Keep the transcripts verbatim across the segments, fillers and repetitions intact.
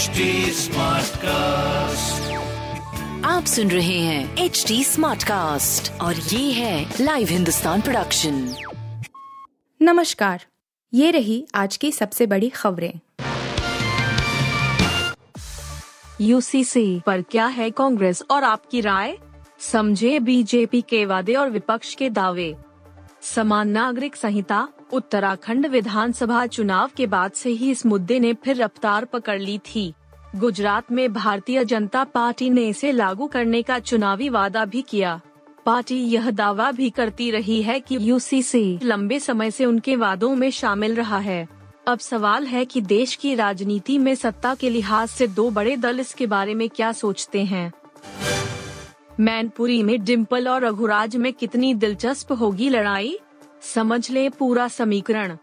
H D smart cast. आप सुन रहे हैं एच डी स्मार्ट कास्ट और ये है लाइव हिंदुस्तान प्रोडक्शन। नमस्कार, ये रही आज की सबसे बड़ी खबरें। यूसीसी पर क्या है कांग्रेस और आपकी राय, समझे बीजेपी के वादे और विपक्ष के दावे। समान नागरिक संहिता उत्तराखंड विधानसभा चुनाव के बाद से ही इस मुद्दे ने फिर रफ्तार पकड़ ली थी। गुजरात में भारतीय जनता पार्टी ने इसे लागू करने का चुनावी वादा भी किया। पार्टी यह दावा भी करती रही है कि यूसीसी लंबे समय से उनके वादों में शामिल रहा है। अब सवाल है कि देश की राजनीति में सत्ता के लिहाज से दो बड़े दल इसके बारे में क्या सोचते हैं। मैनपुरी में डिंपल और रघुराज में कितनी दिलचस्प होगी लड़ाई, समझ ले पूरा समीकरण।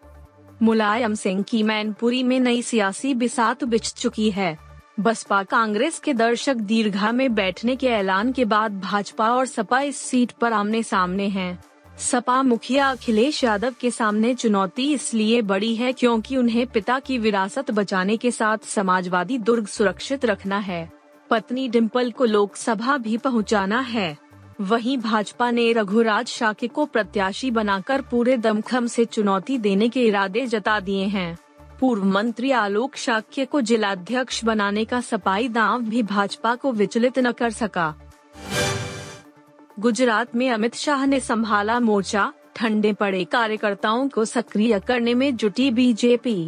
मुलायम सिंह की मैनपुरी में नई सियासी बिसात बिछ चुकी है। बसपा कांग्रेस के दर्शक दीर्घा में बैठने के ऐलान के बाद भाजपा और सपा इस सीट पर आमने सामने हैं। सपा मुखिया अखिलेश यादव के सामने चुनौती इसलिए बड़ी है क्योंकि उन्हें पिता की विरासत बचाने के साथ समाजवादी दुर्ग सुरक्षित रखना है। पत्नी डिंपल को लोकसभा भी पहुंचाना है। वहीं भाजपा ने रघुराज शाक्य को प्रत्याशी बनाकर पूरे दमखम से चुनौती देने के इरादे जता दिए हैं। पूर्व मंत्री आलोक शाक्य को जिलाध्यक्ष बनाने का सपाई दांव भी भाजपा को विचलित न कर सका। गुजरात में अमित शाह ने संभाला मोर्चा, ठंडे पड़े कार्यकर्ताओं को सक्रिय करने में जुटी बीजेपी।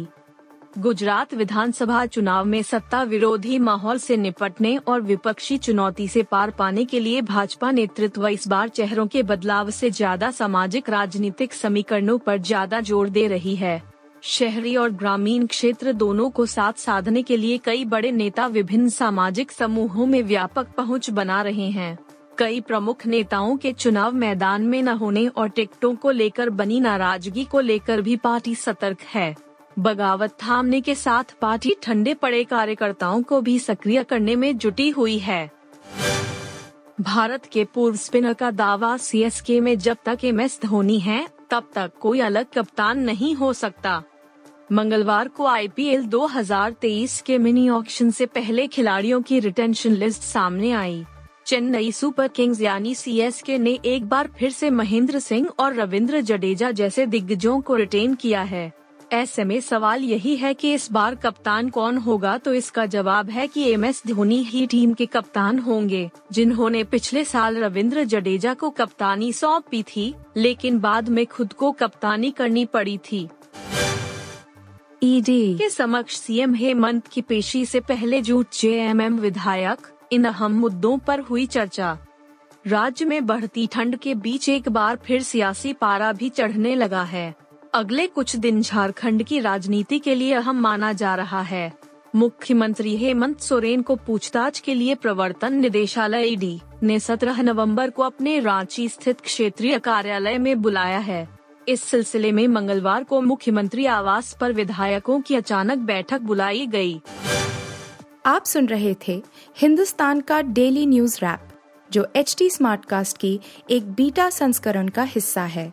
गुजरात विधानसभा चुनाव में सत्ता विरोधी माहौल से निपटने और विपक्षी चुनौती से पार पाने के लिए भाजपा नेतृत्व इस बार चेहरों के बदलाव से ज्यादा सामाजिक राजनीतिक समीकरणों पर ज्यादा जोर दे रही है। शहरी और ग्रामीण क्षेत्र दोनों को साथ साधने के लिए कई बड़े नेता विभिन्न सामाजिक समूहों में व्यापक पहुँच बना रहे हैं। कई प्रमुख नेताओं के चुनाव मैदान में न होने और टिकटों को लेकर बनी नाराजगी को लेकर भी पार्टी सतर्क है। बगावत थामने के साथ पार्टी ठंडे पड़े कार्यकर्ताओं को भी सक्रिय करने में जुटी हुई है। भारत के पूर्व स्पिनर का दावा, सीएसके में जब तक एम एस धोनी है तब तक कोई अलग कप्तान नहीं हो सकता। मंगलवार को आई पी एल दो हज़ार तेईस के मिनी ऑक्शन से पहले खिलाड़ियों की रिटेंशन लिस्ट सामने आई। चेन्नई सुपर किंग्स यानी सी एस के ने एक बार फिर से महेंद्र सिंह और रविंद्र जडेजा जैसे दिग्गजों को रिटेन किया है। ऐसे में सवाल यही है कि इस बार कप्तान कौन होगा, तो इसका जवाब है कि एम एस धोनी ही टीम के कप्तान होंगे, जिन्होंने पिछले साल रविंद्र जडेजा को कप्तानी सौंपी थी लेकिन बाद में खुद को कप्तानी करनी पड़ी थी। ईडी के समक्ष सी एम हेमंत की पेशी से पहले जुट जे एम एम विधायक, इन अहम मुद्दों पर हुई चर्चा। राज्य में बढ़ती ठंड के बीच एक बार फिर सियासी पारा भी चढ़ने लगा है। अगले कुछ दिन झारखंड की राजनीति के लिए अहम माना जा रहा है। मुख्यमंत्री हेमंत सोरेन को पूछताछ के लिए प्रवर्तन निदेशालय ई डी ने सत्रह नवंबर को अपने रांची स्थित क्षेत्रीय कार्यालय में बुलाया है। इस सिलसिले में मंगलवार को मुख्यमंत्री आवास पर विधायकों की अचानक बैठक बुलाई गई। आप सुन रहे थे हिंदुस्तान का डेली न्यूज रैप, जो एच डी स्मार्ट कास्ट की एक बीटा संस्करण का हिस्सा है।